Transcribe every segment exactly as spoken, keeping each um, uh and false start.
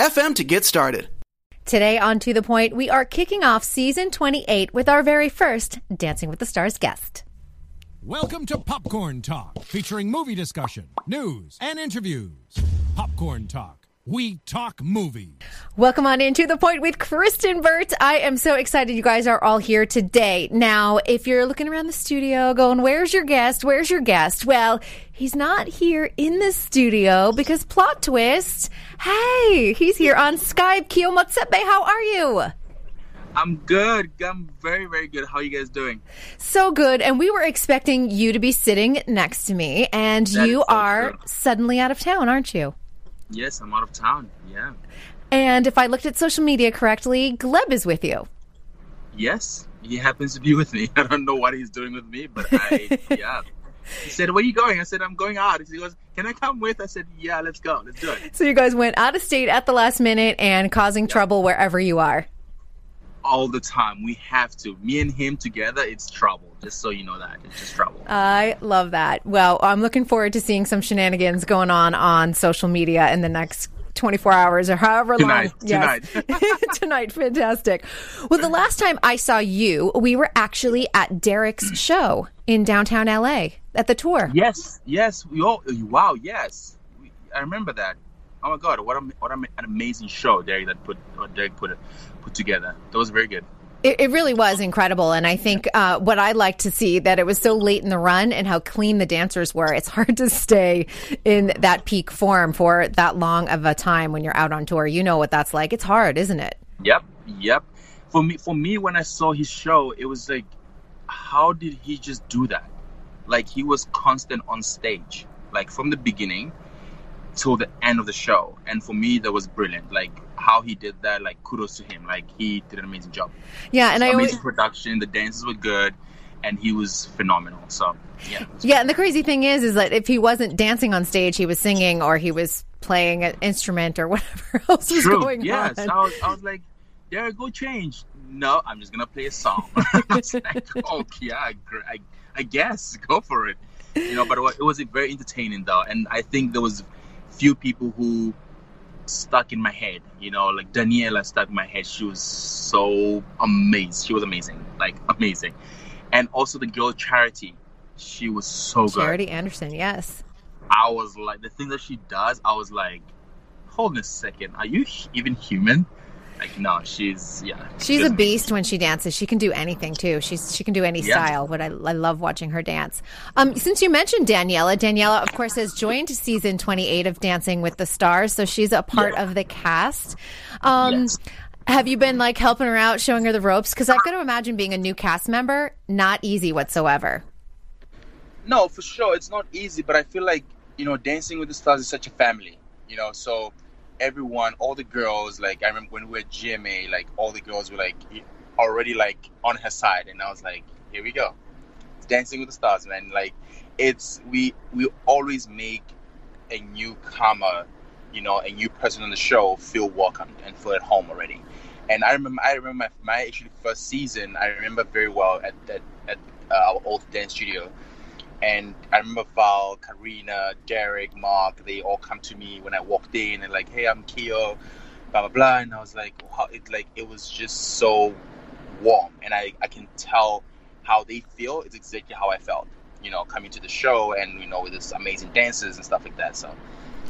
f m to get started. Today on To The Point, we are kicking off season twenty-eight with our very first Dancing with the Stars guest. Welcome to Popcorn Talk, featuring movie discussion, news, and interviews. Popcorn Talk. We talk movies. Welcome on into The Point with Kristen Burt. I am so excited you guys are all here today. Now, if you're looking around the studio going, where's your guest? Where's your guest? Well, he's not here in the studio because plot twist. Hey, he's here on Skype. Keo Motsepe, how are you? I'm good. I'm very, very good. How are you guys doing? So good. And we were expecting you to be sitting next to me, and that you so are true. Suddenly out of town, aren't you? Yes, I'm out of town, yeah. And if I looked at social media correctly, Gleb is with you. Yes, he happens to be with me. I don't know what he's doing with me, but I, yeah. He said, where are you going? I said, I'm going out. He goes, can I come with? I said, yeah, let's go. Let's do it. So you guys went out of state at the last minute and causing yeah. trouble wherever you are. All the time. We have to. Me and him together, it's trouble. Just so you know that. It's just trouble. I love that. Well, I'm looking forward to seeing some shenanigans going on on social media in the next twenty-four hours or however tonight, long. Tonight. Yes. Tonight. Fantastic. Well, the last time I saw you, we were actually at Derek's show in downtown L A at the tour. Yes. Yes. We all. Wow. Yes. We, I remember that. Oh, my God. What a, what a, an amazing show Derek that put, Derek put it. put together. That was very good. It, it really was incredible. And I think uh, what I like to see that it was so late in the run and how clean the dancers were. It's hard to stay in that peak form for that long of a time when you're out on tour. You know what that's like. It's hard, isn't it? Yep. Yep. For me, for me, when I saw his show, it was like, how did he just do that? Like he was constant on stage, like from the beginning till the end of the show. And for me, that was brilliant. Like, how he did that, like, kudos to him. Like, he did an amazing job. Yeah, and I always... Amazing production, the dances were good, and he was phenomenal, so, yeah. Yeah, and the crazy thing is, is that if he wasn't dancing on stage, he was singing, or he was playing an instrument, or whatever else was True. going yes. on. Yes, I was, I was like, yeah, go change. No, I'm just gonna play a song. I was like, oh, yeah, I, I guess, go for it. You know, but it was very entertaining, though, and I think there was few people who stuck in my head, you know, like Daniella stuck in my head. She was so amazing. She was amazing, like amazing. And also the girl Charity, she was so Charity good. Charity Anderson, yes. I was like, the thing that she does, I was like, hold on a second, are you even human? Like, no, she's, yeah. She's, she's a beast when she dances. She can do anything, too. She's She can do any yeah. style. What I, I love watching her dance. Um, since you mentioned Daniella, Daniella, of course, has joined season twenty-eight of Dancing with the Stars, so she's a part yeah. of the cast. Um, yes. Have you been, like, helping her out, showing her the ropes? Because I've got to imagine being a new cast member, not easy whatsoever. No, for sure. It's not easy, but I feel like, you know, Dancing with the Stars is such a family, you know, so... Everyone, all the girls, like I remember when we were at G M A, like all the girls were like already like on her side, and I was like, here we go, Dancing with the Stars, man. Like it's we we always make a newcomer, you know, a new person on the show feel welcomed and feel at home already. And I remember, I remember my, my actually first season, I remember very well at at, at uh, our old dance studio. And I remember Val, Karina, Derek, Mark, they all come to me when I walked in and like, hey, I'm Keo, blah, blah, blah. And I was like, wow, it, like, it was just so warm. And I, I can tell how they feel. It's exactly how I felt, you know, coming to the show and, you know, with this amazing dancers and stuff like that. So,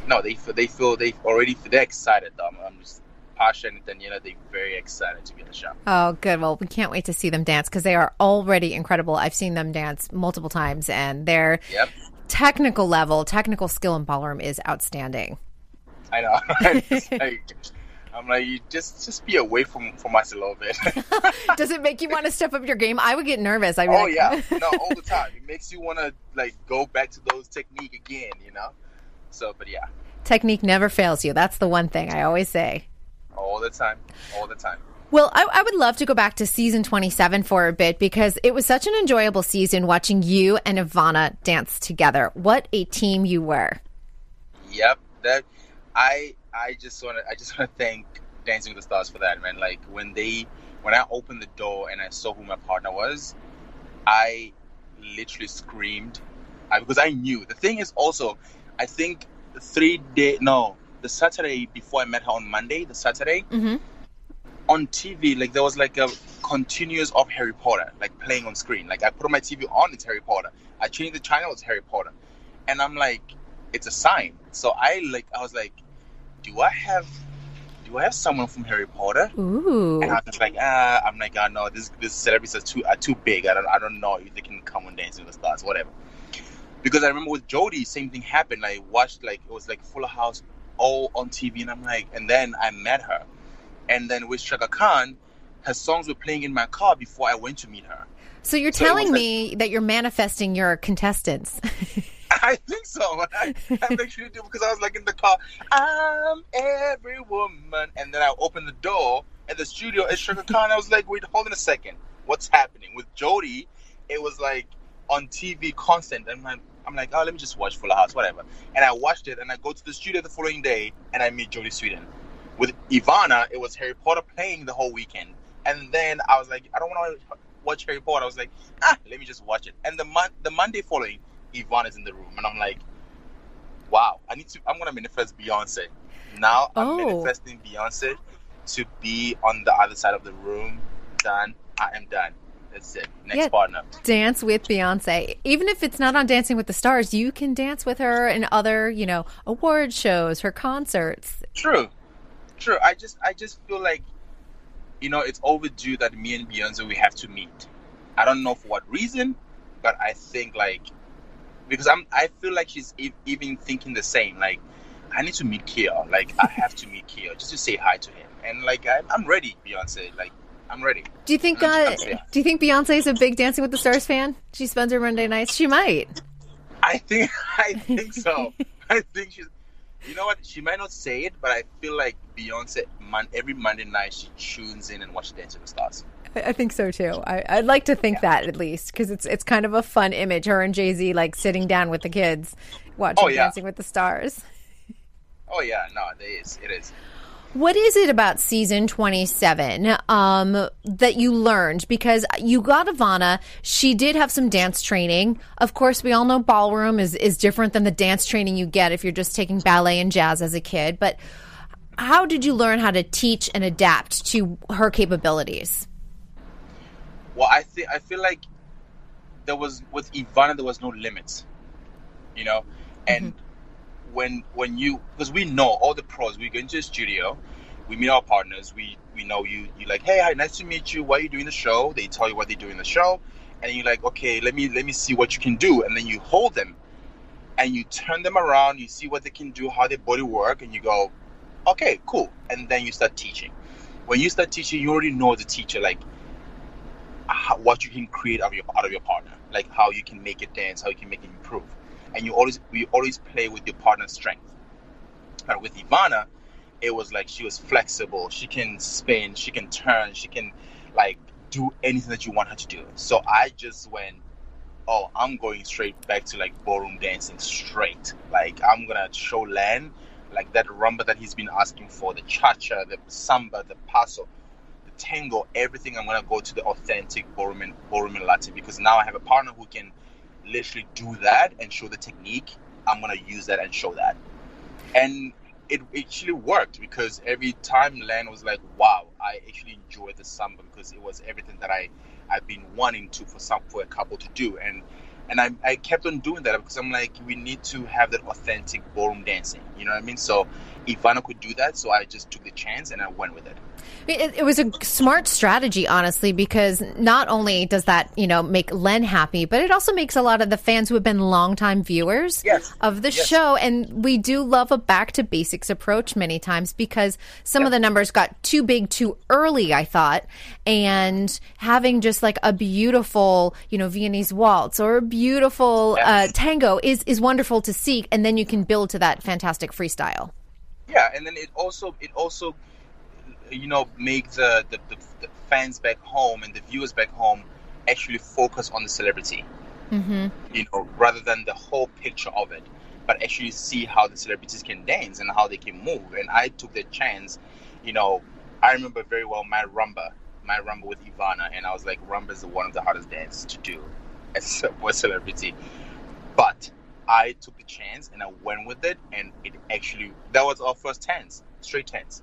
no, they feel, they feel, they already, they're excited. Um, I'm just... Pasha and Daniela, they're very excited to be on the show. Oh, good. Well, we can't wait to see them dance because they are already incredible. I've seen them dance multiple times, and their yep. technical level, technical skill in ballroom is outstanding. I know. It's like, I'm like, you just just be away from, from us a little bit. Does it make you want to step up your game? I would get nervous. I oh, like, yeah. No, all the time. It makes you want to, like, go back to those technique again, you know? So, but yeah. Technique never fails you. That's the one thing I always say. all the time, all the time. Well, I, I would love to go back to season twenty-seven for a bit, because it was such an enjoyable season watching you and Ivana dance together. What a team you were. Yep. That I I just want to I just want to thank Dancing with the Stars for that, man. Like when they when I opened the door and I saw who my partner was, I literally screamed I, because I knew. The thing is also, I think the three day no, the Saturday before I met her on Monday, the Saturday. Mm-hmm. On T V, like there was like a continuous of Harry Potter, like playing on screen. Like I put my T V on, it's Harry Potter. I changed the channel, it's Harry Potter, and I'm like, it's a sign. So I like, I was like, do I have, do I have someone from Harry Potter? Ooh. And I was like, ah, I'm like, ah, no, this this celebrities are too are too big. I don't I don't know if they can come on Dancing with the Stars, whatever. Because I remember with Jodie, same thing happened. I watched like it was like Fuller House all on T V, and I'm like, and then I met her. And then with Shaka Khan, her songs were playing in my car before I went to meet her. So you're so telling like, me that you're manifesting your contestants. I think so. I, I actually do, because I was like in the car, I'm every woman. And then I opened the door at the studio at Shaka Khan. I was like, wait, hold on a second. What's happening? With Jodie, it was like on T V constant. And I'm, I'm like, oh, let me just watch Fuller House, whatever. And I watched it, and I go to the studio the following day, and I meet Jodie Sweetin. With Ivana, it was Harry Potter playing the whole weekend. And then I was like, I don't want to watch Harry Potter. I was like, ah, let me just watch it. And the mon- the Monday following, Ivana's in the room. And I'm like, wow, I need to, I'm going to manifest Beyonce. Now oh. I'm manifesting Beyonce to be on the other side of the room. Done. I am done. That's it. Next yeah, partner. Dance with Beyonce. Even if it's not on Dancing with the Stars, you can dance with her in other, you know, award shows, her concerts. True. True. I just I just feel like, you know, it's overdue that me and Beyonce, we have to meet. I don't know for what reason, but I think like, because I'm I feel like she's e- even thinking the same. Like, I need to meet Keo. Like, I have to meet Keo just to say hi to him. And like, I'm, I'm ready, Beyonce. Like, I'm ready. Do you think uh, do you think Beyonce is a big Dancing with the Stars fan? She spends her Monday nights. She might. I think I think so. I think she's. You know what? She might not say it, but I feel like Beyonce, mon- every Monday night, she tunes in and watches Dancing with the Stars. I, I think so, too. I, I'd like to think yeah. that, at least, because it's it's kind of a fun image, her and Jay-Z, like, sitting down with the kids, watching oh, yeah. Dancing with the Stars. Oh, yeah. No, it is. It is. What is it about season twenty-seven um, that you learned? Because you got Ivana. She did have some dance training. Of course, we all know ballroom is, is different than the dance training you get if you're just taking ballet and jazz as a kid. But how did you learn how to teach and adapt to her capabilities? Well, I, th- I feel like there was with Ivana, there was no limits, you know, and mm-hmm. When when you, because we know all the pros, we go into the studio, we meet our partners, we we know you, you're like, hey, hi, nice to meet you, why are you doing the show? They tell you what they do in the show, and you're like, okay, let me let me see what you can do. And then you hold them, and you turn them around, you see what they can do, how their body work, and you go, okay, cool. And then you start teaching. When you start teaching, you already know as a teacher, like, how, what you can create out of your, out of your partner, like how you can make it dance, how you can make it improve. And you always, we always play with your partner's strength. And with Ivana, it was like she was flexible. She can spin, she can turn, she can like do anything that you want her to do. So I just went, oh, I'm going straight back to like ballroom dancing straight. Like I'm gonna show Len like that rumba that he's been asking for, the cha-cha, the samba, the paso, the tango, everything. I'm gonna go to the authentic ballroom and ballroom and Latin, because now I have a partner who can literally do that and show the technique. I'm gonna use that and show that, and it actually worked, because every time Len was like, wow, I actually enjoyed the samba, because it was everything that I I've been wanting to for some for a couple to do, and and I, I kept on doing that, because I'm like, we need to have that authentic ballroom dancing, you know what I mean? So Ivana could do that, so I just took the chance and I went with it. It, it was a smart strategy, honestly, because not only does that, you know, make Len happy, but it also makes a lot of the fans who have been longtime viewers yes. of the yes. show. And we do love a back to basics approach many times, because some yeah. of the numbers got too big too early, I thought. And having just like a beautiful, you know, Viennese waltz or a beautiful yes. uh, tango is, is wonderful to see. And then you can build to that fantastic freestyle. Yeah. And then it also, it also you know, make the, the, the, the fans back home and the viewers back home actually focus on the celebrity, mm-hmm. you know, rather than the whole picture of it, but actually see how the celebrities can dance and how they can move. And I took that chance, you know. I remember very well my rumba, my rumba with Ivana, and I was like, rumba is one of the hardest dances to do as a celebrity. But I took the chance and I went with it, and it actually, that was our first dance, straight dance.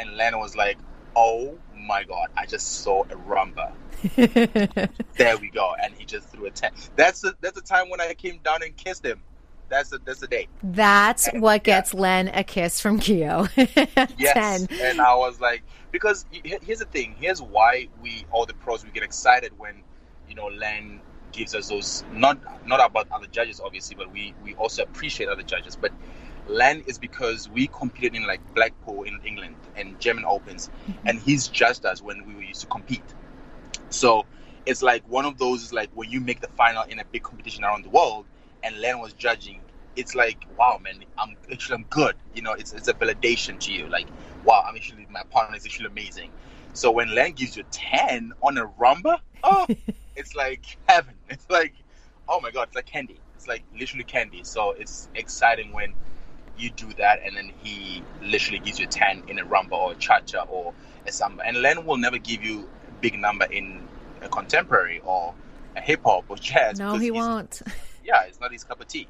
And Lana was like, oh my God, I just saw a rumba. There we go. And he just threw a dance. That's the, that's the time when I came down and kissed him. That's the, that's the day. That's and, what gets yeah. Len a kiss from Keo. Yes. ten. And I was like, because here's the thing. Here's why we, all the pros, we get excited when, you know, Len gives us those, not not about other judges, obviously, but we, we also appreciate other judges. But Len is because we competed in like Blackpool in England and German Opens, mm-hmm. and he's judged us when we used to compete. So it's like one of those is like when you make the final in a big competition around the world, and Len was judging, it's like, wow, man, I'm actually I'm good. You know, it's it's a validation to you. Like, wow, I'm actually, my partner is actually amazing. So when Len gives you ten on a rumba, oh, it's like heaven. It's like, oh my God, it's like candy. It's like literally candy. So it's exciting when you do that, and then he literally gives you a ten in a rumba or a cha-cha or a samba. And Len will never give you a big number in a contemporary or a hip-hop or jazz. No, he won't. Yeah, it's not his cup of tea.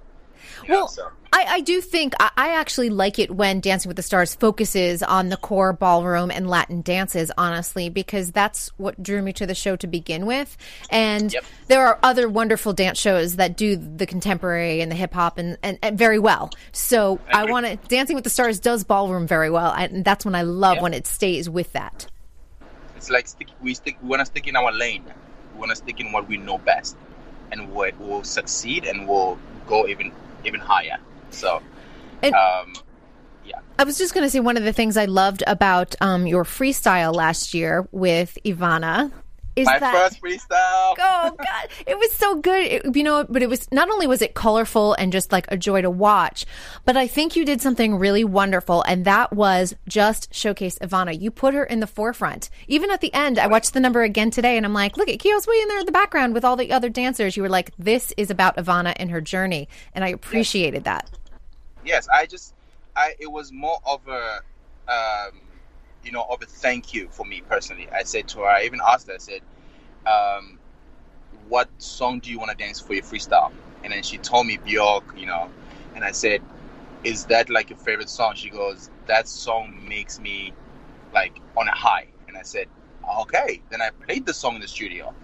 Well, know, so. I, I do think I, I actually like it when Dancing with the Stars focuses on the core ballroom and Latin dances, honestly, because that's what drew me to the show to begin with. And yep. there are other wonderful dance shows that do the contemporary and the hip hop and, and, and very well. So okay. I want to Dancing with the Stars does ballroom very well. And that's when I love yeah. when it stays with that. It's like stick, we stick. We want to stick in our lane. We want to stick in what we know best. And we'll, we'll succeed and we'll go even even higher. So, and, um, yeah. I was just going to say one of the things I loved about um, your freestyle last year with Ivana is my that, first freestyle. Oh, God. It was so good. It, you know, but it was not only was it colorful and just like a joy to watch, but I think you did something really wonderful. And that was just showcase Ivana. You put her in the forefront. Even at the end, I watched the number again today and I'm like, look at Keo's way in there in the background with all the other dancers. You were like, this is about Ivana and her journey. And I appreciated yes. that. Yes. I just, I, it was more of a, um, you know, of a thank you for me personally. I said to her, I even asked her, I said, um, what song do you want to dance for your freestyle? And then she told me Bjork, you know, and I said, is that like your favorite song? She goes, that song makes me like on a high. And I said, okay. Then I played the song in the studio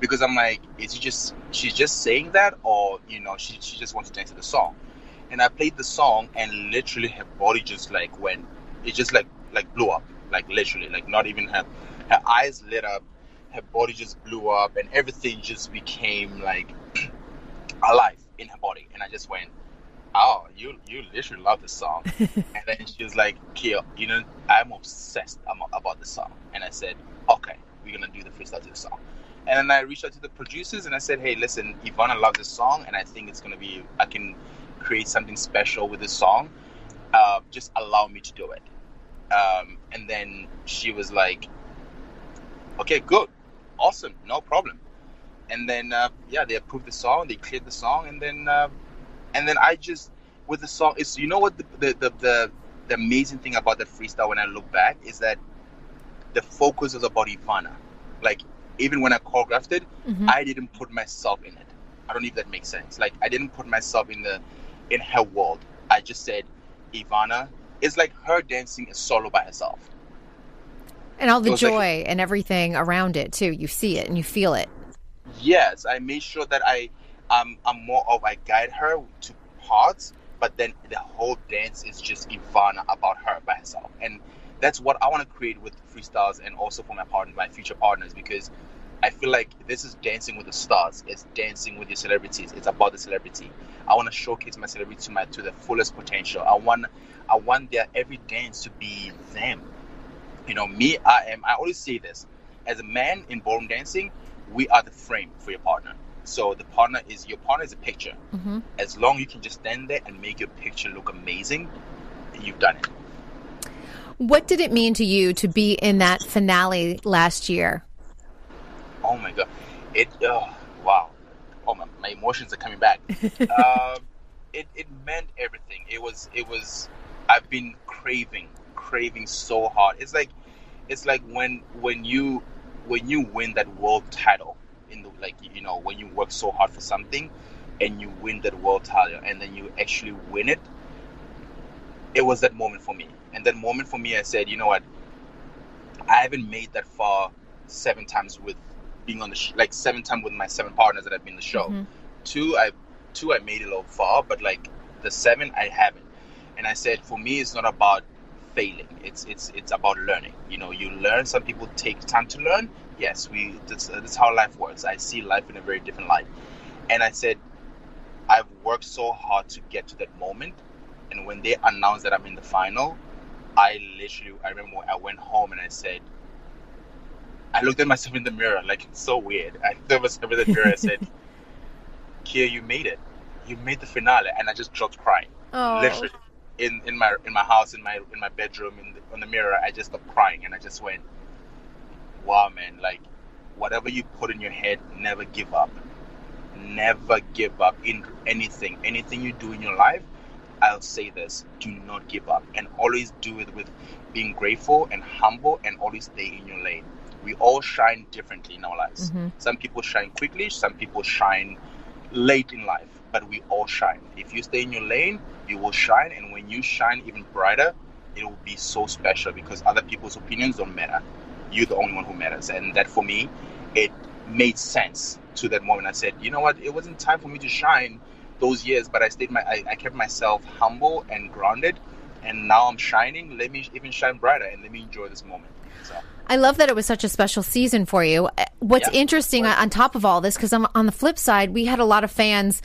because I'm like, is it just, she's just saying that, or, you know, she, she just wants to dance to the song. And I played the song and literally her body just like went, it just like, like blew up. Like literally, like not even her, her eyes lit up, her body just blew up, and everything just became like alive in her body. And I just went, "Oh, you you literally love this song." And then she was like, "Keo, you know, I'm obsessed about this song." And I said, "Okay, we're gonna do the freestyle to the song." And then I reached out to the producers and I said, "Hey, listen, Ivana loves this song, and I think it's gonna be, I can create something special with this song. Uh, just allow me to do it." Um, and then she was like, okay, good, awesome, no problem. And then, uh, yeah, they approved the song, they cleared the song. And then, uh, and then I just, with the song, it's, you know what, the, the, the, the, the amazing thing about the freestyle when I look back is that the focus was about Ivana. Like, even when I choreographed it, mm-hmm. I didn't put myself in it. I don't know if that makes sense. Like, I didn't put myself in the, in her world. I just said, Ivana. It's like her dancing is solo by herself. And all the joy like, and everything around it, too. You see it and you feel it. Yes. I made sure that I, um, I'm more of I guide her to parts, but then the whole dance is just Ivana about her by herself. And that's what I want to create with freestyles and also for my partner, my future partners, because I feel like this is dancing with the stars. It's dancing with your celebrities. It's about the celebrity. I want to showcase my celebrity to, my, to the fullest potential. I want I want their every dance to be them. You know, me, I am, I always say this. As a man in ballroom dancing, we are the frame for your partner. So the partner is, your partner is a picture. Mm-hmm. As long as you can just stand there and make your picture look amazing, you've done it. What did it mean to you to be in that finale last year? Oh my God. It, uh, wow. Oh my, my emotions are coming back. um, it, it meant everything. It was, it was, I've been craving, craving so hard. It's like, it's like when, when you, when you win that world title in the, like, you know, when you work so hard for something and you win that world title and then you actually win it. It was that moment for me. And that moment for me, I said, you know what? I haven't made that far seven times with being on the sh- like seven times with my seven partners that have been in the show. Mm-hmm. Two, I two I made it a little far, but like the seven, I haven't. And I said, for me, it's not about failing. It's it's it's about learning. You know, you learn. Some people take time to learn. Yes, we. That's, that's how life works. I see life in a very different light. And I said, I've worked so hard to get to that moment. And when they announced that I'm in the final, I literally, I remember I went home and I said, I looked at myself in the mirror, like, it's so weird. I looked at myself in the mirror, I said, Keo, you made it. You made the finale. And I just dropped crying. Oh. Literally, in, in my in my house, in my in my bedroom, in the, on the mirror, I just stopped crying. And I just went, wow, man, like, whatever you put in your head, never give up. Never give up in anything. Anything you do in your life, I'll say this, do not give up, and always do it with being grateful and humble, and always stay in your lane. We all shine differently in our lives. Mm-hmm. Some people shine quickly, some people shine late in life, but we all shine. If you stay in your lane, you will shine, and when you shine even brighter, it will be so special because other people's opinions don't matter. You're the only one who matters, and that for me, it made sense to that moment. I said, you know what, it wasn't time for me to shine those years, but I stayed my I, I kept myself humble and grounded, and now I'm shining. Let me even shine brighter and let me enjoy this moment. So I love that it was such a special season for you. What's yeah, interesting right. on top of all this, because I'm on the flip side, we had a lot of fans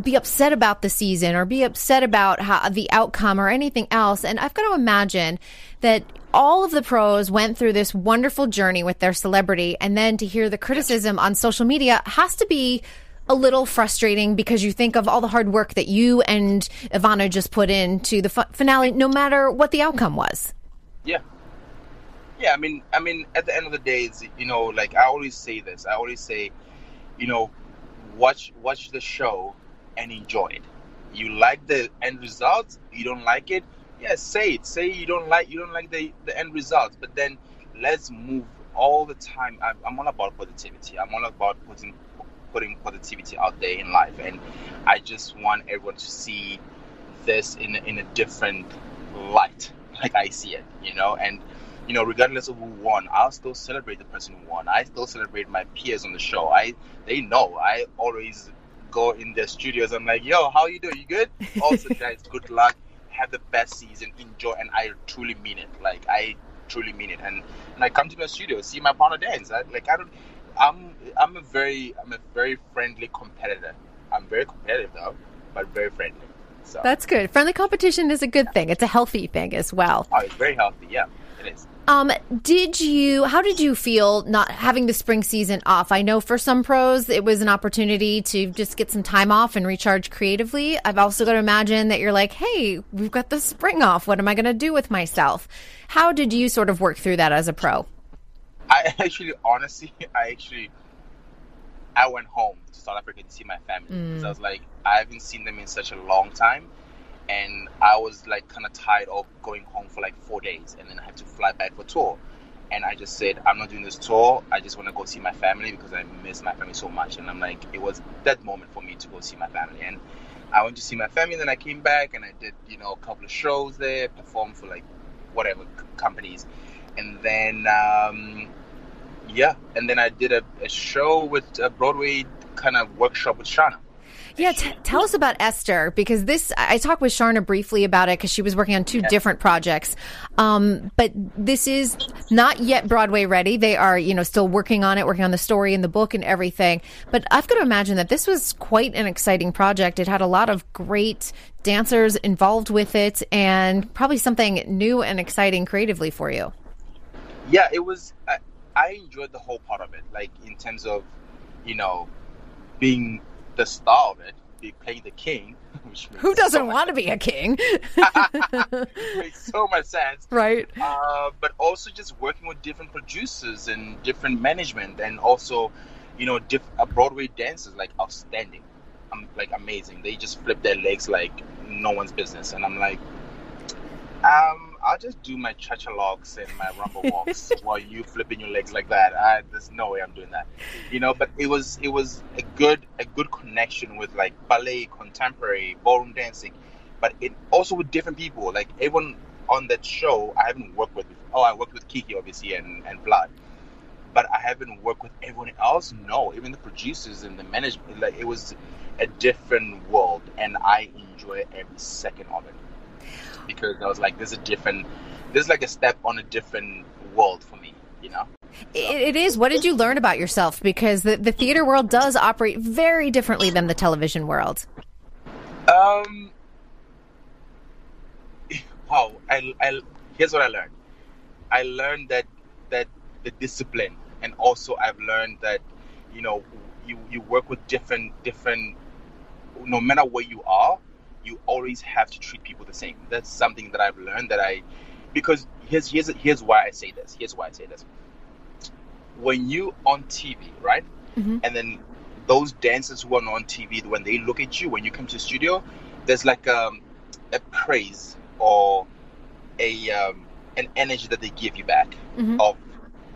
be upset about the season or be upset about how the outcome or anything else. And I've got to imagine that all of the pros went through this wonderful journey with their celebrity, and then to hear the criticism on social media has to be a little frustrating because you think of all the hard work that you and Ivana just put into the f- finale, no matter what the outcome was. Yeah, yeah. I mean, I mean, at the end of the day, it's, you know, like I always say this. I always say, you know, watch watch the show and enjoy it. You like the end result, you don't like it. Yeah, say it. Say you don't like you don't like the the end results, but then let's move all the time. I'm, I'm all about positivity. I'm all about putting. putting positivity out there in life, and I just want everyone to see this in a, in a different light, like I see it, you know. And you know, regardless of who won, I'll still celebrate the person who won. I still celebrate my peers on the show. I they know I always go in their studios. I'm like, yo, how you doing? You good? Also, guys, good luck. Have the best season. Enjoy. And I truly mean it. Like I truly mean it. And and I come to my studio, see my partner dance. I, like I don't. I'm I'm a very I'm a very friendly competitor. I'm very competitive though, but very friendly. So that's good. Friendly competition is a good thing. It's a healthy thing as well. Oh, it's very healthy. Yeah, it is. Um, did you? How did you feel not having the spring season off? I know for some pros it was an opportunity to just get some time off and recharge creatively. I've also got to imagine that you're like, hey, we've got the spring off. What am I going to do with myself? How did you sort of work through that as a pro? I actually, honestly, I actually, I went home to South Africa to see my family. Because mm. I was like, I haven't seen them in such a long time. And I was like kind of tired of going home for like four days. And then I had to fly back for tour. And I just said, I'm not doing this tour. I just want to go see my family because I miss my family so much. And I'm like, it was that moment for me to go see my family. And I went to see my family. Then I came back and I did, you know, a couple of shows there. Performed for like whatever companies. And then, um, yeah, and then I did a, a show with a Broadway kind of workshop with Sharna. Yeah, t- tell us about Esther, because this, I talked with Sharna briefly about it because she was working on two yeah. different projects. Um, but this is not yet Broadway ready. They are, you know, still working on it, working on the story and the book and everything. But I've got to imagine that this was quite an exciting project. It had a lot of great dancers involved with it and probably something new and exciting creatively for you. Yeah, it was, I, I enjoyed the whole part of it, like in terms of, you know, being the star of it, be playing the king, Who doesn't so want to be a king? It makes so much sense. Right. Uh, but also just working with different producers and different management, and also, you know, diff- uh, Broadway dancers, like, outstanding. I'm like, amazing. They just flip their legs like no one's business. And I'm like, um, I'll just do my cha-cha locks and my rumble walks while you flipping your legs like that. I, there's no way I'm doing that, you know. But it was it was a good a good connection with, like, ballet, contemporary, ballroom dancing, but it also with different people. Like, everyone on that show I haven't worked with before. Oh, I worked with Kiki, obviously, and and Vlad. But I haven't worked with everyone else. No, even the producers and the management. Like, it was a different world, and I enjoy every second of it, because I was like, "There's a different, there's like a step on a different world for me," you know. It, it is. What did you learn about yourself? Because the, the theater world does operate very differently than the television world. Um. Wow. I, I here's what I learned. I learned that that the discipline. And also, I've learned that, you know, you, you work with different, different, no matter where you are, you always have to treat people the same. That's something that I've learned that I, because here's, here's, here's why I say this. Here's why I say this. When you on T V, right? Mm-hmm. And then those dancers who are not on T V, when they look at you, when you come to the studio, there's like um, a praise or a um, an energy that they give you back, mm-hmm. of,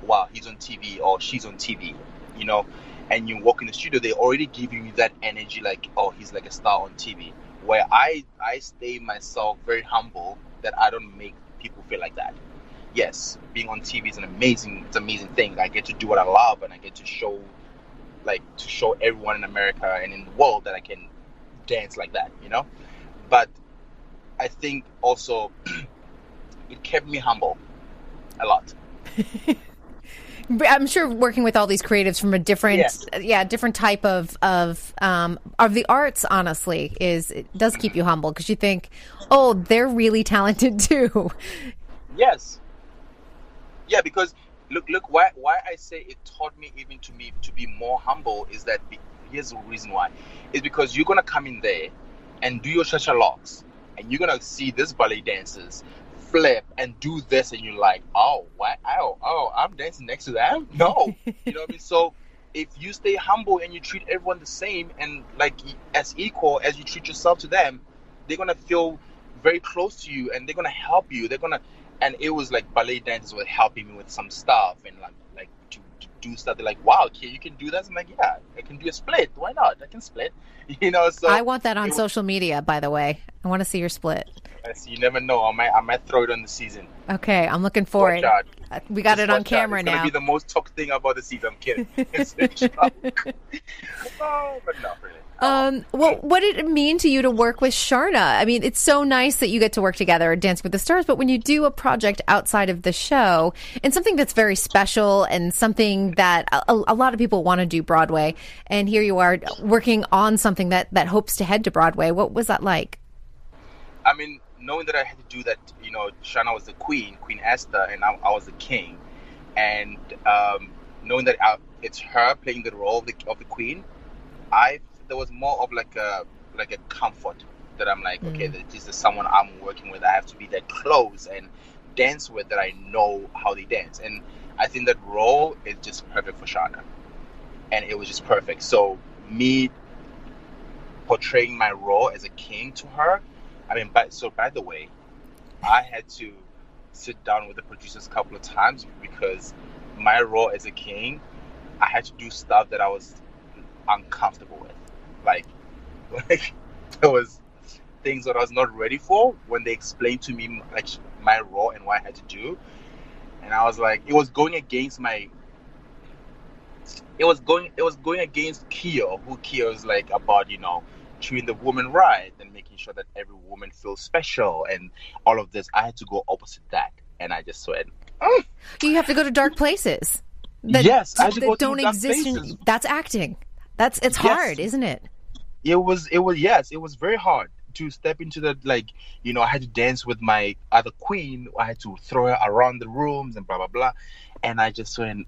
wow, he's on T V or she's on T V, you know. And you walk in the studio, they already give you that energy, like, oh, he's like a star on T V. Where I, I stay myself very humble, that I don't make people feel like that. Yes, being on T V is an amazing, it's an amazing thing. I get to do what I love, and I get to show, like, to show everyone in America and in the world that I can dance like that, you know. But I think also it kept me humble a lot. I'm sure working with all these creatives from a different, yes. yeah, different type of of um, of the arts, honestly, is it does keep you humble, because you think, oh, they're really talented too. Yes. Yeah, because look, look, why why I say it taught me even to me to be more humble is that be, here's the reason why, is because you're gonna come in there and do your cha-cha locks, and you're gonna see these ballet dancers flip and do this, and you're like, oh, wow, oh, oh, I'm dancing next to them? No. You know what I mean? So if you stay humble and you treat everyone the same and, like, as equal as you treat yourself to them, they're going to feel very close to you, and they're going to help you. They're going to, and it was like ballet dancers were helping me with some stuff, and like, like to, to do stuff. They're like, wow, okay, you can do this? I'm like, yeah, I can do a split. Why not? I can split. You know, so. I want that on social was- media, by the way. I want to see your split. You never know. I might, I might throw it on the season. Okay, I'm looking for it. We got it on camera now. It's going to be the most talked thing about the season. I'm kidding. Oh, but not really. Um, well, what did it mean to you to work with Sharna? I mean, it's so nice that you get to work together at Dance with the Stars, but when you do a project outside of the show, and something that's very special and something that a, a lot of people want to do Broadway, and here you are working on something that, that hopes to head to Broadway, what was that like? I mean, knowing that I had to do that, you know, Sharna was the queen, Queen Esther, and I, I was the king. And um, knowing that I, it's her playing the role of the, of the queen, I there was more of like a like a comfort that I'm like, mm. okay, this is someone I'm working with. I have to be that close and dance with, that I know how they dance. And I think that role is just perfect for Sharna. And it was just perfect. So me portraying my role as a king to her, I mean, but so by the way, I had to sit down with the producers a couple of times, because my role as a king, I had to do stuff that I was uncomfortable with. Like, like there was things that I was not ready for when they explained to me like my role and what I had to do, and I was like, it was going against my, it was going, it was going against Keo, who Keo is like about, you know, treating the woman right and making sure that every woman feels special and all of this. I had to go opposite that, and I just went, mm. You have to go to dark places that, yes, I had to that go don't to dark exist places. In, that's acting. That's it's yes. hard, isn't it? It was it was yes, it was very hard to step into that, like, you know, I had to dance with my other queen. I had to throw her around the rooms and blah blah blah. And I just went,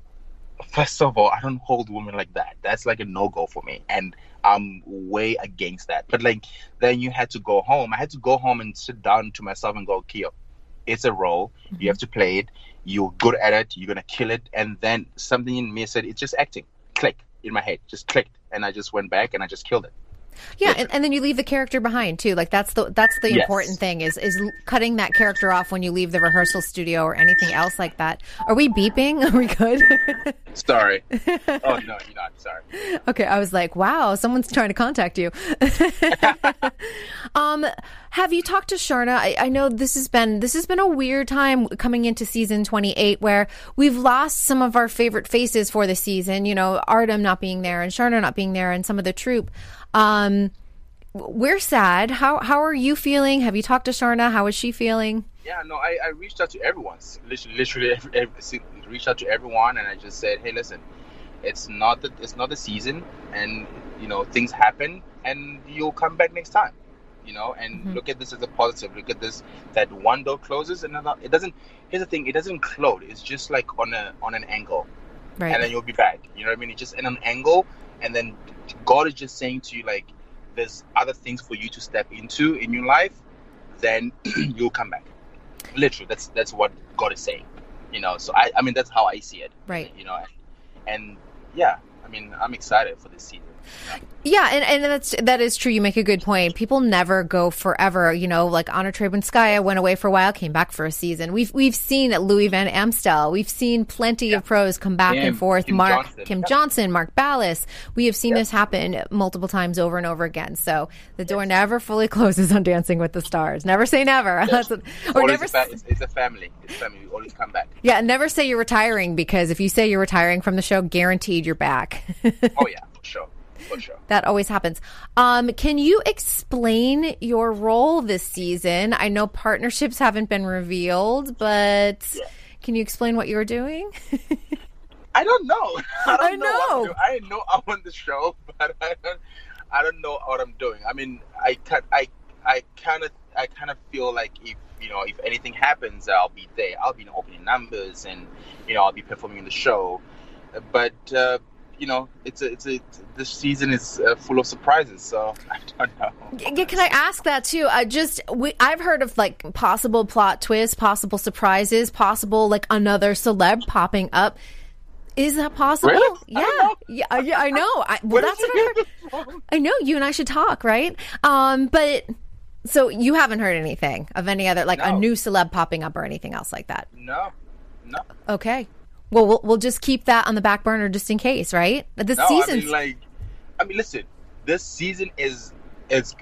first of all, I don't hold women like that. That's like a no go for me. And I'm way against that. But like, then you had to go home. I had to go home and sit down to myself and go, Keo, it's a role. Mm-hmm. You have to play it. You're good at it. You're going to kill it. And then something in me said, it's just acting. Click in my head. Just clicked. And I just went back and I just killed it. Yeah, and, and then you leave the character behind too. Like that's the that's the yes. important thing is is cutting that character off when you leave the rehearsal studio or anything else like that. Are we beeping? Are we good? Sorry. Oh no, you're not. Sorry. Okay, I was like, wow, someone's trying to contact you. um, have you talked to Sharna? I, I know this has been this has been a weird time coming into season twenty-eight where we've lost some of our favorite faces for the season. You know, Artem not being there and Sharna not being there and some of the troupe. Um, we're sad. How how are you feeling? Have you talked to Sharna? How is she feeling? Yeah, no, I, I reached out to everyone. Literally, literally every, every, reached out to everyone, and I just said, hey, listen, it's not the it's not the season, and you know things happen, and you'll come back next time, you know. And mm-hmm. look at this as a positive. Look at this that one door closes, another it doesn't. Here's the thing, it doesn't close. It's just like on a on an angle, right? And then you'll be back. You know what I mean? It's just in an angle. And then God is just saying to you, like, there's other things for you to step into in your life, then you'll come back. Literally, that's that's what God is saying, you know. So, I, I mean, that's how I see it. Right. You know, and, and yeah, I mean, I'm excited for this season. Yeah, and, and that's, that is true. You make a good point. People never go forever. You know, like Anna Trebunskaya went away for a while, came back for a season. We've we've seen Louis Van Amstel. We've seen plenty yeah. of pros come back Kim, and forth. Kim Mark Johnson. Kim Johnson, Mark Ballas. We have seen yeah. this happen multiple times over and over again. So the door yes. never fully closes on Dancing with the Stars. Never say never. Yes. What, or never. A fa- it's, it's a family. It's a family. We always come back. Yeah, never say you're retiring, because if you say you're retiring from the show, guaranteed you're back. Oh yeah, for sure. Sure. That always happens. Um, can you explain your role this season? I know partnerships haven't been revealed, but yeah. can you explain what you're doing? I don't know. I, don't I know. know I know I'm on the show, but I don't. I don't know what I'm doing. I mean, I kind, I, I kind of, I kind of feel like if you know, if anything happens, I'll be there. I'll be in opening numbers, and you know, I'll be performing the show, but. Uh, You know, it's a, it's a, this season is uh, full of surprises, so I don't know. Can I ask that too? I just, we, I've heard of like possible plot twists, possible surprises, possible like another celeb popping up. Is that possible? Really? Yeah. I yeah, yeah, I know. I, well, that's what I heard. I know you and I should talk, right? Um, but so you haven't heard anything of any other, like no. a new celeb popping up or anything else like that? No, no. Okay. Well, well, we'll just keep that on the back burner just in case, right? This no, season, I mean, like, I mean, listen, this season is, it's,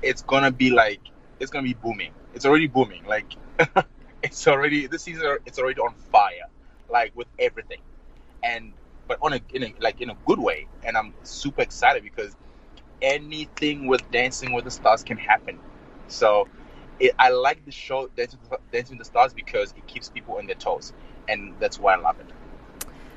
it's gonna be like, it's gonna be booming. It's already booming. Like, it's already this season. It's already on fire, like with everything, and but on a, in a like in a good way. And I'm super excited because anything with Dancing with the Stars can happen. So, it, I like the show Dancing with the Stars because it keeps people on their toes. And that's why I love it.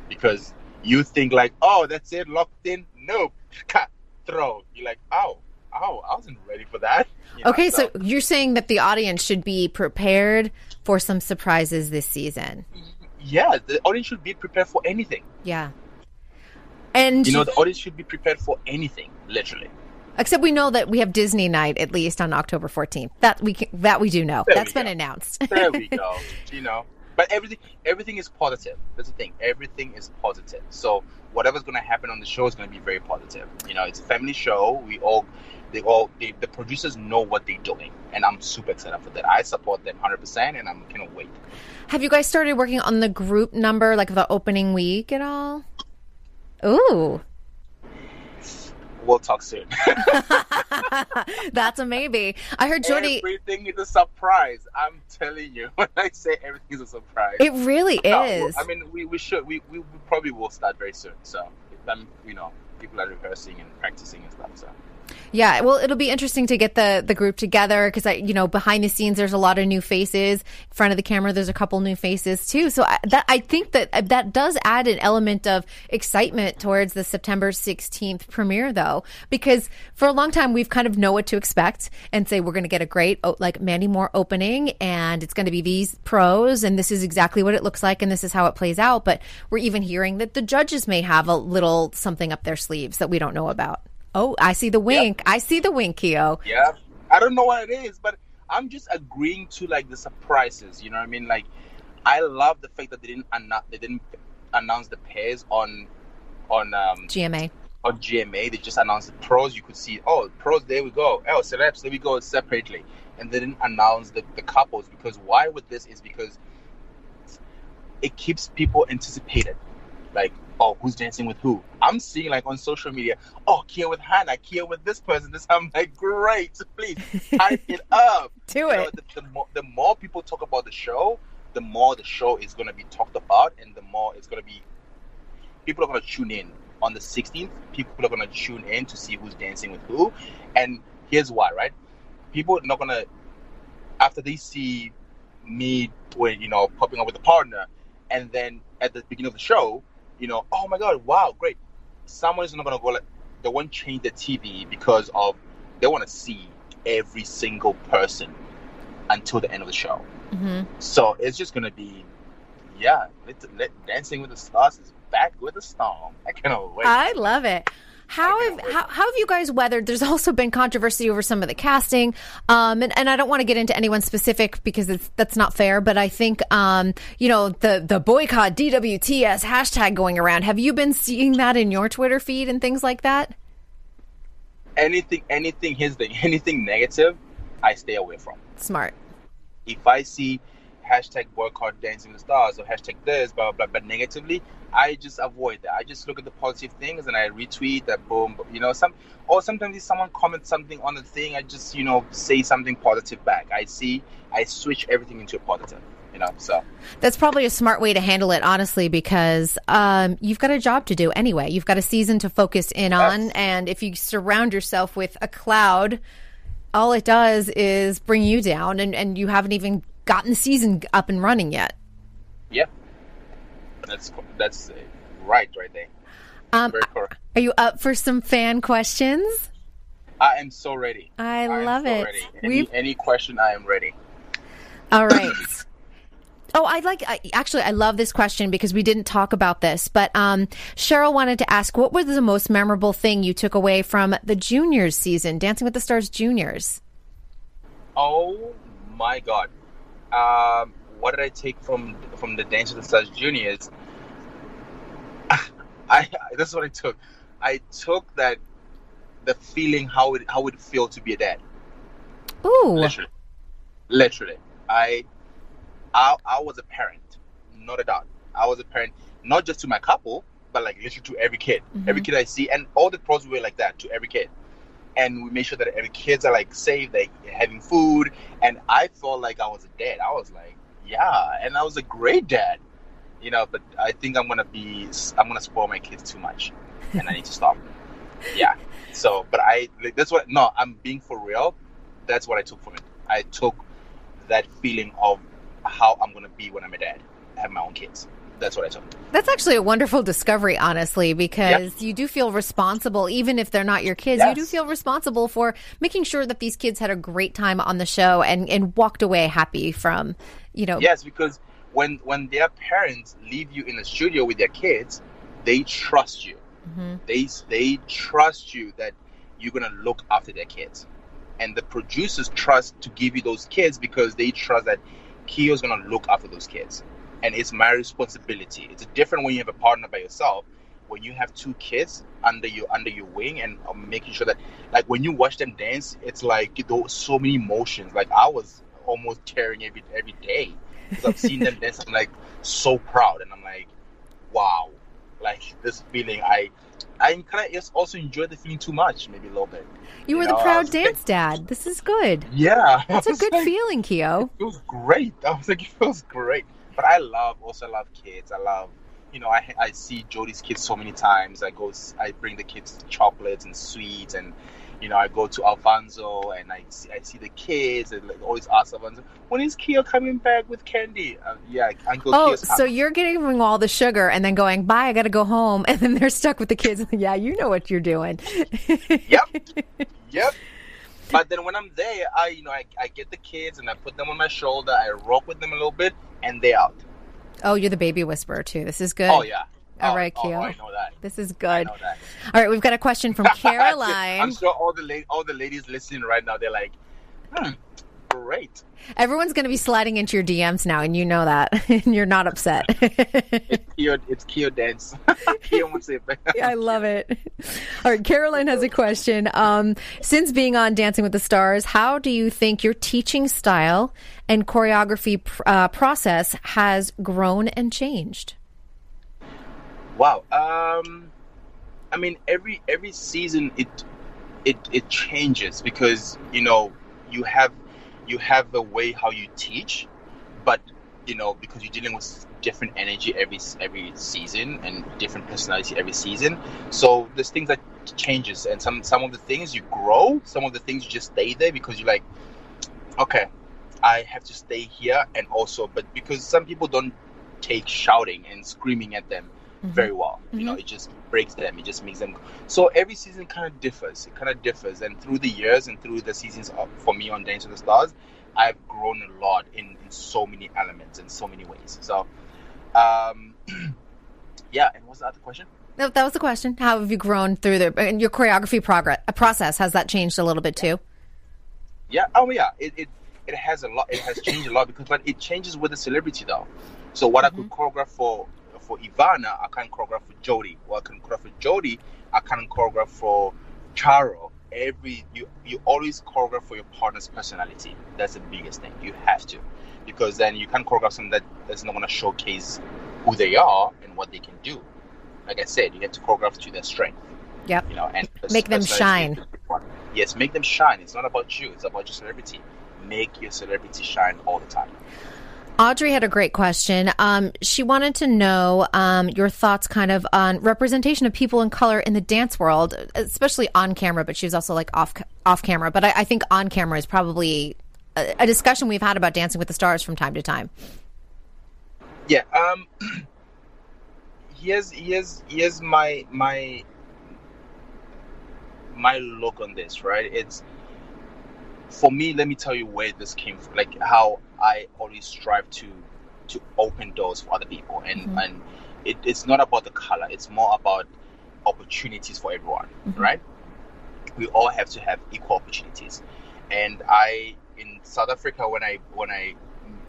Because you think like, oh, that's it, locked in, nope, cut, throw. You're like, oh, oh, I wasn't ready for that. You know, okay, so. so you're saying that the audience should be prepared for some surprises this season. Yeah, the audience should be prepared for anything. Yeah. And you know, the audience should be prepared for anything, literally. Except we know that we have Disney night at least on October fourteenth. That we can, that we do know. There that's been go. announced. There we go. You know. But everything, everything is positive. That's the thing. Everything is positive. So whatever's going to happen on the show is going to be very positive. You know, it's a family show. We all, they all, they, the producers know what they're doing, and I'm super excited for that. I support them one hundred percent, and I cannot wait. Have you guys started working on the group number, like the opening week at all? Ooh. We'll talk soon. That's a maybe. I heard Jodie. Everything is a surprise. I'm telling you. When I say everything is a surprise, it really no, is. I mean, we, we should. We, we probably will start very soon. So, um, you know, people are rehearsing and practicing and stuff. So. Yeah, well, it'll be interesting to get the, the group together because, I, you know, behind the scenes, there's a lot of new faces. In front of the camera, there's a couple new faces, too. So I, that, I think that that does add an element of excitement towards the September sixteenth premiere, though, because for a long time, we've kind of know what to expect and say we're going to get a great, like, Mandy Moore opening, and it's going to be these pros, and this is exactly what it looks like, and this is how it plays out. But we're even hearing that the judges may have a little something up their sleeves that we don't know about. Oh, I see the wink. Yep. I see the wink, Keo. Yeah. I don't know what it is, but I'm just agreeing to, like, the surprises. You know what I mean? Like, I love the fact that they didn't announce they didn't announce the pairs on on um, G M A. On G M A, they just announced the pros. You could see, oh, pros, there we go. Oh, celebs, there we go separately. And they didn't announce the, the couples, because why with this is because it keeps people anticipated. Like, oh, who's dancing with who? I'm seeing, like, on social media, oh, Keo with Hannah, Keo with this person. This, I'm like, great, please hype it up. Do you it. Know, the, the, more, the more people talk about the show, the more the show is going to be talked about, and the more it's going to be, people are going to tune in. On the sixteenth, people are going to tune in to see who's dancing with who. And here's why, right? People are not going to, after they see me, when, you know, popping up with a partner, and then at the beginning of the show, you know, oh my God, wow, great. Someone is not going to go, like, they won't change the T V because of, they want to see every single person until the end of the show. Mm-hmm. So it's just going to be, yeah, let, let, Dancing with the Stars is back with a storm. I cannot wait. I love it. How have how, how have you guys weathered? There's also been controversy over some of the casting, um, and, and I don't want to get into anyone specific because it's, that's not fair. But I think um, you know the the boycott D W T S hashtag going around. Have you been seeing that in your Twitter feed and things like that? Anything, anything. Here's the thing. Anything negative, I stay away from. Smart. If I see hashtag boycott Dancing with the Stars or hashtag this, blah, blah, blah, but negatively, I just avoid that. I just look at the positive things and I retweet that, boom, you know, some, or sometimes if someone comments something on the thing, I just, you know, say something positive back. I see, I switch everything into a positive, you know, so. That's probably a smart way to handle it, honestly, because um, you've got a job to do anyway. You've got a season to focus in on. That's- and if you surround yourself with a cloud, all it does is bring you down, and, and you haven't even gotten the season up and running yet. Yeah. That's that's right, right there. Um, Very correct. Are you up for some fan questions? I am so ready. I, I love so it. Any, any question, I am ready. All right. Oh, I'd like, I, actually, I love this question because we didn't talk about this, but um, Cheryl wanted to ask, what was the most memorable thing you took away from the juniors season, Dancing with the Stars juniors? Oh, my God. Um, what did I take from from the Dance with the Stars juniors? I, I this is what I took. I took that the feeling how it how it feel to be a dad. Ooh, literally, literally. I I I was a parent, not a dad. I was a parent, not just to my couple, but like literally to every kid, mm-hmm. every kid I see, and all the pros were like that to every kid. And we made sure that every kids are like safe, like having food. And I felt like I was a dad. I was like, yeah, and I was a great dad, you know. But I think I'm gonna be, I'm gonna spoil my kids too much, and I need to stop. Yeah. So, but I, that's what. No, I'm being for real. That's what I took from it. I took that feeling of how I'm gonna be when I'm a dad. I have my own kids. That's what I told them. That's actually a wonderful discovery, honestly, because yep. you do feel responsible, even if they're not your kids. Yes. You do feel responsible for making sure that these kids had a great time on the show and, and walked away happy from, you know. Yes, because when when their parents leave you in the studio with their kids, they trust you. Mm-hmm. They they trust you that you're going to look after their kids. And the producers trust to give you those kids because they trust that Keo's going to look after those kids. And it's my responsibility. It's different when you have a partner by yourself. When you have two kids under your under your wing and making sure that, like, when you watch them dance, it's like, you know, so many emotions. Like, I was almost tearing every every day because I've seen them dance. I'm like so proud, and I'm like, wow, like this feeling. I I kind of also enjoy the feeling too much, maybe a little bit. You, you were know? The proud dance like, dad. This is good. Yeah, that's a good like, feeling, Keo. It feels great. I was like, it feels great. But I love, also love kids. I love, you know, I I see Jodie's kids so many times. I go, I bring the kids chocolates and sweets, and you know, I go to Alfonso and I see, I see the kids and like always ask Alfonso, when is Keo coming back with candy? Uh, yeah, Uncle Keo's. Oh, Keo's so you're giving all the sugar and then going, bye, I gotta go home, and then they're stuck with the kids. Yeah, you know what you're doing. Yep, yep. But then when I'm there, I you know, I I get the kids and I put them on my shoulder. I rock with them a little bit. And they out. Oh, you're the baby whisperer too. This is good. Oh yeah, All oh, right, Keo. Oh, I know that. This is good. All right, we've got a question from Caroline. I'm sure all the la- all the ladies listening right now, they're like, hmm, great. Everyone's going to be sliding into your D Ms now, and you know that, and you're not upset. It's Keo, it's Keo dance. Keo Motsepe. I love it. All right, Caroline has a question. Um, since being on Dancing with the Stars, how do you think your teaching style and choreography pr- uh, process has grown and changed? Wow. Um, I mean, every every season it it it changes because, you know, you have you have the way how you teach, but, you know, because you're dealing with different energy every every season and different personality every season. So there's things that changes, and some, some of the things you grow, some of the things you just stay there because you're like, okay, I have to stay here. And also, but because some people don't take shouting and screaming at them Mm-hmm. very well, you mm-hmm. know, it just breaks them, it just makes them. So every season kind of differs, it kind of differs, and through the years and through the seasons of, for me on Dance with the Stars, I've grown a lot in, in so many elements and so many ways. So um yeah, and what's the other question? No, that was the question. How have you grown through the and your choreography progress process, has that changed a little bit too? Yeah, oh yeah, it it, it has a lot, it has changed a lot because but it changes with the celebrity though. So what mm-hmm. I could choreograph for For Ivana, I can't choreograph for Jodie. Well, I can choreograph for Jodie. I can't choreograph for Charo. Every you, you always choreograph for your partner's personality. That's the biggest thing. You have to, because then you can't choreograph something that that's not going to showcase who they are and what they can do. Like I said, you have to choreograph to their strength. Yep. You know, and make them shine. Yes, make them shine. It's not about you. It's about your celebrity. Make your celebrity shine all the time. Audrey had a great question. Um, she wanted to know um, your thoughts kind of on representation of people in color in the dance world, especially on camera, but she was also like off off camera. But I, I think on camera is probably a, a discussion we've had about Dancing with the Stars from time to time. Yeah. Um, here's here's here's my my my look on this, right? It's for me, let me tell you where this came from, like how I always strive to to open doors for other people, and mm-hmm. and it, it's not about the color, it's more about opportunities for everyone. Mm-hmm. Right, we all have to have equal opportunities. And I in South Africa, when I when I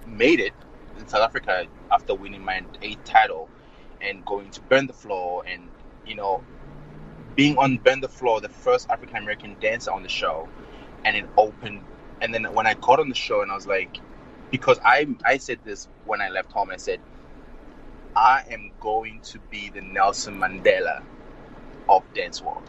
made it in South Africa after winning my eighth title and going to Burn the Floor, and you know, being on Burn the Floor, the first African American dancer on the show, and it opened. And then when I got on the show, and I was like, because I I said this when I left home, I said, I am going to be the Nelson Mandela of dance world.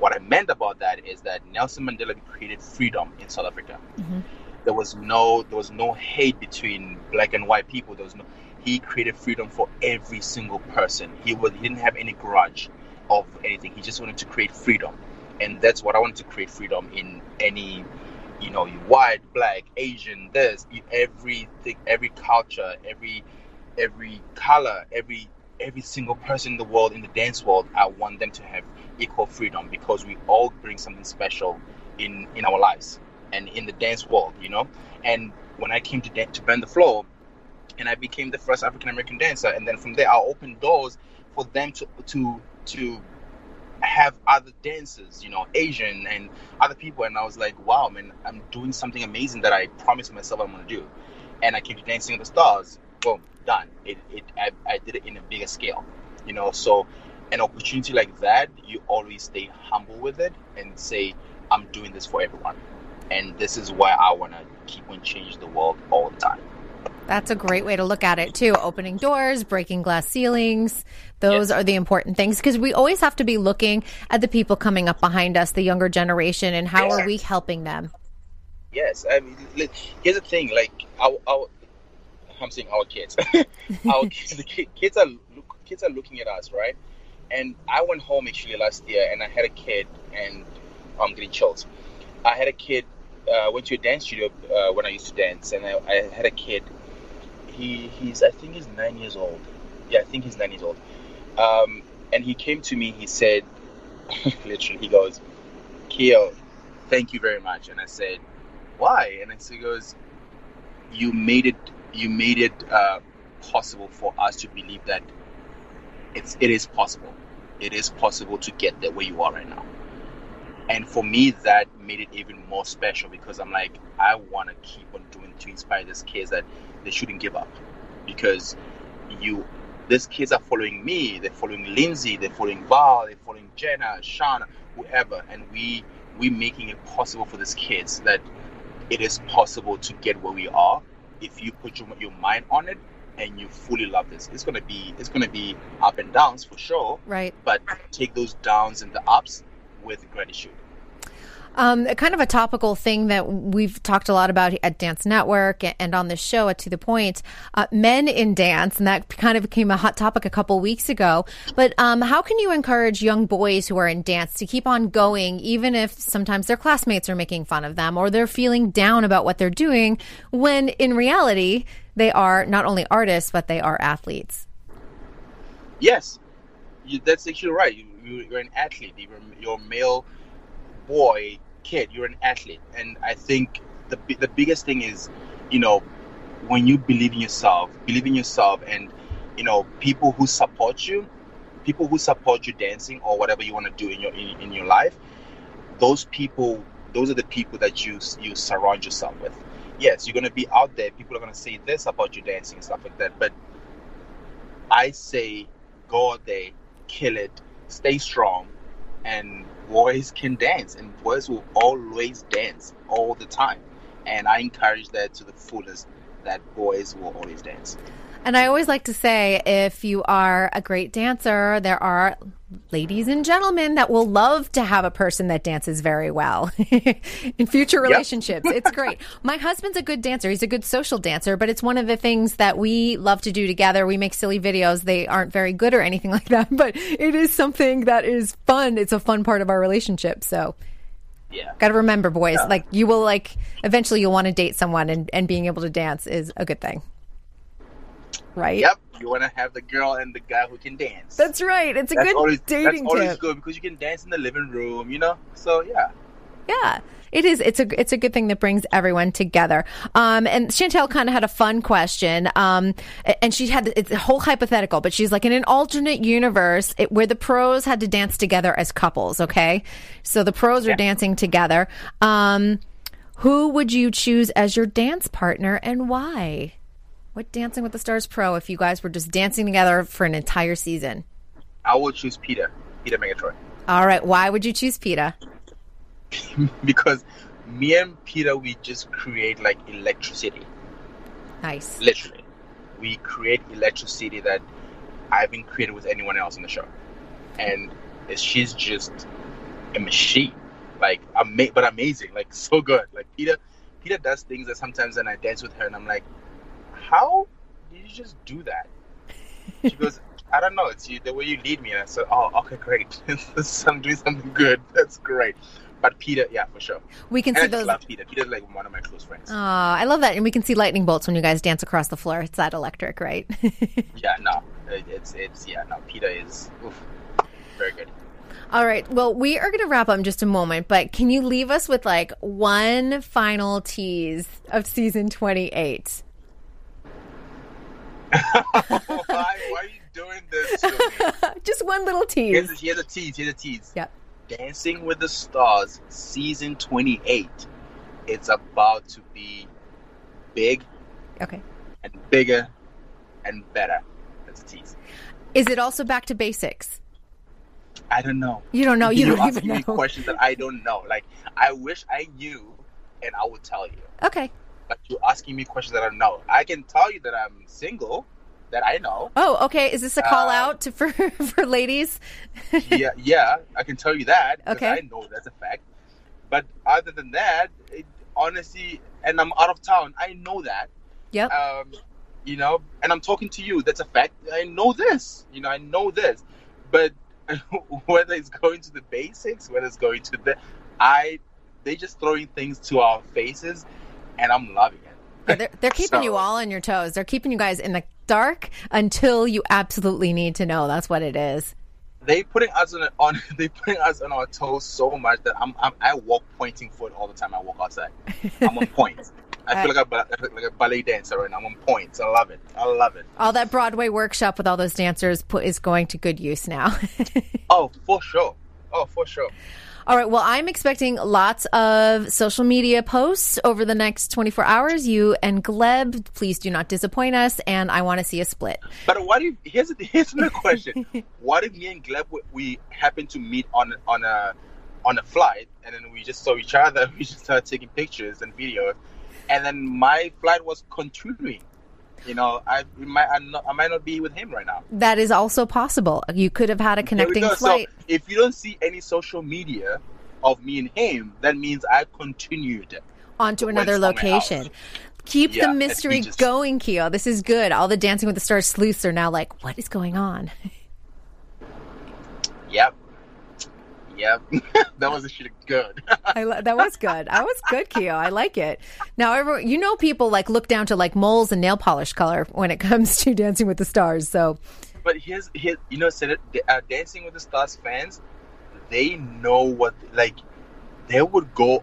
What I meant about that is that Nelson Mandela created freedom in South Africa. Mm-hmm. There was no there was no hate between black and white people. There was no he created freedom for every single person. He was he didn't have any grudge of anything. He just wanted to create freedom. And that's what I wanted to create, freedom in any, you know, white, black, Asian, this, everything, every culture, every, every color, every, every single person in the world, in the dance world, I want them to have equal freedom, because we all bring something special in, in our lives and in the dance world, you know. And when I came to da- to Burn the Floor, and I became the first African American dancer, and then from there I opened doors for them to to to. have other dancers, you know, Asian and other people. And I was like, wow, man, I'm doing something amazing that I promised myself I'm going to do. And I came to Dancing with the Stars, boom, done. It, it, I, I did it in a bigger scale, you know. So an opportunity like that, you always stay humble with it and say, I'm doing this for everyone. And this is why I want to keep on changing the world all the time. That's a great way to look at it, too. Opening doors, breaking glass ceilings. Those yes. are the important things, because we always have to be looking at the people coming up behind us, the younger generation, and how yes. are we helping them? Yes. I mean, here's the thing. Like, our, our, I'm saying our kids. our kids, kids, are, kids are looking at us, right? And I went home, actually, last year, and I had a kid, and oh, I'm getting chills. I had a kid. I uh, went to a dance studio uh, when I used to dance, and I, I had a kid. He, he's, I think he's nine years old. Yeah, I think he's nine years old. Um, and he came to me, he said, literally, he goes, Keo, thank you very much. And I said, why? And I said, he goes, you made it, you made it uh, possible for us to believe that it's, it is possible. It is possible to get there where you are right now. And for me, that made it even more special, because I'm like, I want to keep on doing to inspire these kids that they shouldn't give up, because you, these kids are following me. They're following Lindsay. They're following Val. They're following Jenna, Sharna, whoever. And we, we're making it possible for these kids that it is possible to get where we are if you put your, your mind on it and you fully love this. It's gonna be it's gonna be up and downs for sure. Right. But take those downs and the ups with gratitude. Um, kind of a topical thing that we've talked a lot about at Dance Network and on this show at To The Point, uh, men in dance, and that kind of became a hot topic a couple weeks ago. But um, how can you encourage young boys who are in dance to keep on going, even if sometimes their classmates are making fun of them or they're feeling down about what they're doing, when in reality they are not only artists, but they are athletes? Yes, you, that's actually right. You, you're an athlete. You're, you're male boy, kid, you're an athlete. And I think the the biggest thing is, you know, when you believe in yourself, believe in yourself, and, you know, people who support you, people who support you dancing or whatever you want to do in your in, in your life, those people, those are the people that you you surround yourself with. Yes, you're going to be out there. People are going to say this about you dancing and stuff like that. But I say, go out there, kill it, stay strong, and boys can dance, and boys will always dance all the time. And I encourage that to the fullest, that boys will always dance. And I always like to say, if you are a great dancer, there are ladies and gentlemen that will love to have a person that dances very well in future relationships. Yep. It's great. My husband's a good dancer. He's a good social dancer, but it's one of the things that we love to do together. We make silly videos. They aren't very good or anything like that, but it is something that is fun. It's a fun part of our relationship. So yeah, got to remember, boys, yeah. like you will like eventually you'll want to date someone, and, and being able to dance is a good thing. Right. Yep. You want to have the girl and the guy who can dance. That's right. It's a that's good always, dating that's tip. That's always good, because you can dance in the living room, you know? So, yeah. Yeah. It is. It's a it's a good thing that brings everyone together. Um, and Chantel kind of had a fun question, um, and she had it's a whole hypothetical, but she's like, in an alternate universe it, where the pros had to dance together as couples, okay? So the pros yeah. are dancing together. Um, who would you choose as your dance partner, and why? What Dancing with the Stars pro, if you guys were just dancing together for an entire season? I would choose Peta, Peta Murgatroyd. All right. Why would you choose Peta? Because me and Peta, we just create like electricity. Nice. Literally. We create electricity that I haven't created with anyone else in the show. And she's just a machine. Like, ama- but amazing. Like, so good. Like, Peta, Peta does things that sometimes when I dance with her and I'm like, how did you just do that? She goes, I don't know. It's you, the way you lead me. And I said, oh, okay, great. I'm doing something good. That's great. But Peta, yeah, for sure. We can and see I those. I love Peta. Peta's like one of my close friends. Oh, I love that. And we can see lightning bolts when you guys dance across the floor. It's that electric, right? yeah, no. It's, it's, yeah, no. Peta is oof, very good. All right. Well, we are going to wrap up in just a moment, but can you leave us with like one final tease of season twenty-eight? why, why are you doing this to me? Just one little tease. Here's a, here's a tease. Here's a tease. Yep. Dancing with the Stars season twenty-eight. It's about to be big. Okay. And bigger and better. That's a tease. Is it also back to basics? I don't know. You don't know. You, you don't even know. You're asking me questions that I don't know. Like, I wish I knew and I would tell you. Okay. But you're asking me questions that I don't know. I can tell you that I'm single, that I know. Oh, okay. Is this a call uh, out to, for for ladies? yeah, yeah. I can tell you that. Okay. I know that's a fact. But other than that, it, honestly, and I'm out of town. I know that. Yep. Um, you know, and I'm talking to you. That's a fact. I know this. You know, I know this. But whether it's going to the basics, whether it's going to the, I, they just throwing things to our faces. And I'm loving it. Yeah, they're, they're keeping so, you all on your toes. They're keeping you guys in the dark until you absolutely need to know. That's what it is. They putting us on, on they putting us on our toes so much that I'm, I'm I walk pointing foot all the time. I walk outside. I'm on point. I feel like a, I feel like a ballet dancer right now. I'm on points. I love it. I love it. All that Broadway workshop with all those dancers put, is going to good use now. Oh, for sure. Oh, for sure. All right. Well, I'm expecting lots of social media posts over the next twenty-four hours. You and Gleb, please do not disappoint us. And I want to see a split. But why do you, here's here's another question. Why did me and Gleb we happen to meet on on a on a flight, and then we just saw each other. We just started taking pictures and videos, and then my flight was continuing. You know, I might I'm not, I might not be with him right now. That is also possible. You could have had a connecting flight. So if you don't see any social media of me and him, that means I continued on to another location. Keep yeah, the mystery just... going, Keo. This is good. All the Dancing with the Stars sleuths are now like, what is going on? Yep. Yeah, that was actually good. I lo- that was good. I was good, Keo. I like it. Now, everyone, you know, people like look down to like moles and nail polish color when it comes to Dancing with the Stars. So, but here's here, you know, so the, uh, Dancing with the Stars fans, they know what like they would go.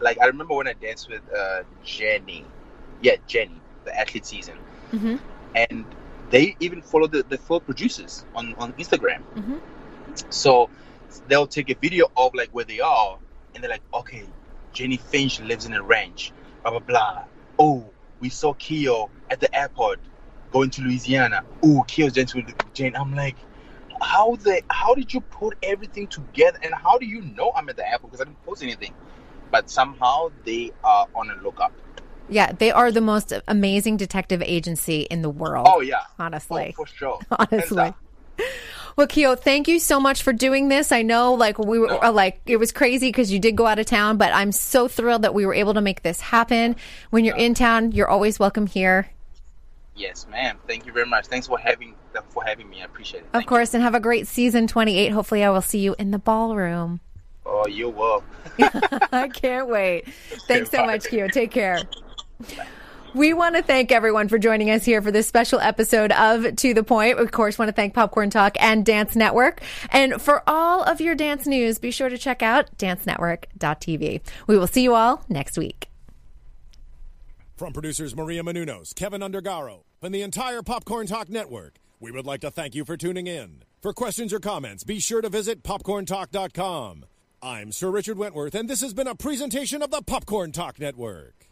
Like I remember when I danced with uh, Jenny, yeah, Jenny, the athlete season, mm-hmm. and they even follow the the full producers on on Instagram. Mm-hmm. So. They'll take a video of like where they are, and they're like, okay, Jenny Finch lives in a ranch, blah blah blah. Oh, we saw Keo at the airport going to Louisiana. Oh, Keo's dancing with Jane. I'm like, how the how did you put everything together, and how do you know I'm at the airport? Because I didn't post anything, but somehow they are on a lookup. Yeah, they are the most amazing detective agency in the world. Oh yeah, honestly, oh, for sure, honestly. Well, Keo, thank you so much for doing this. I know, like we were, no. like it was crazy because you did go out of town, but I'm so thrilled that we were able to make this happen. When you're yeah. in town, you're always welcome here. Yes, ma'am. Thank you very much. Thanks for having for having me. I appreciate it. Thank of course, you. And have a great season twenty-eight. Hopefully, I will see you in the ballroom. Oh, you will. I can't wait. Thanks so much, Keo. Take care. Bye. We want to thank everyone for joining us here for this special episode of To The Point. Of course, want to thank Popcorn Talk and Dance Network. And for all of your dance news, be sure to check out dance network dot t v. We will see you all next week. From producers Maria Menounos, Kevin Undergaro, and the entire Popcorn Talk Network, we would like to thank you for tuning in. For questions or comments, be sure to visit popcorn talk dot com. I'm Sir Richard Wentworth, and this has been a presentation of the Popcorn Talk Network.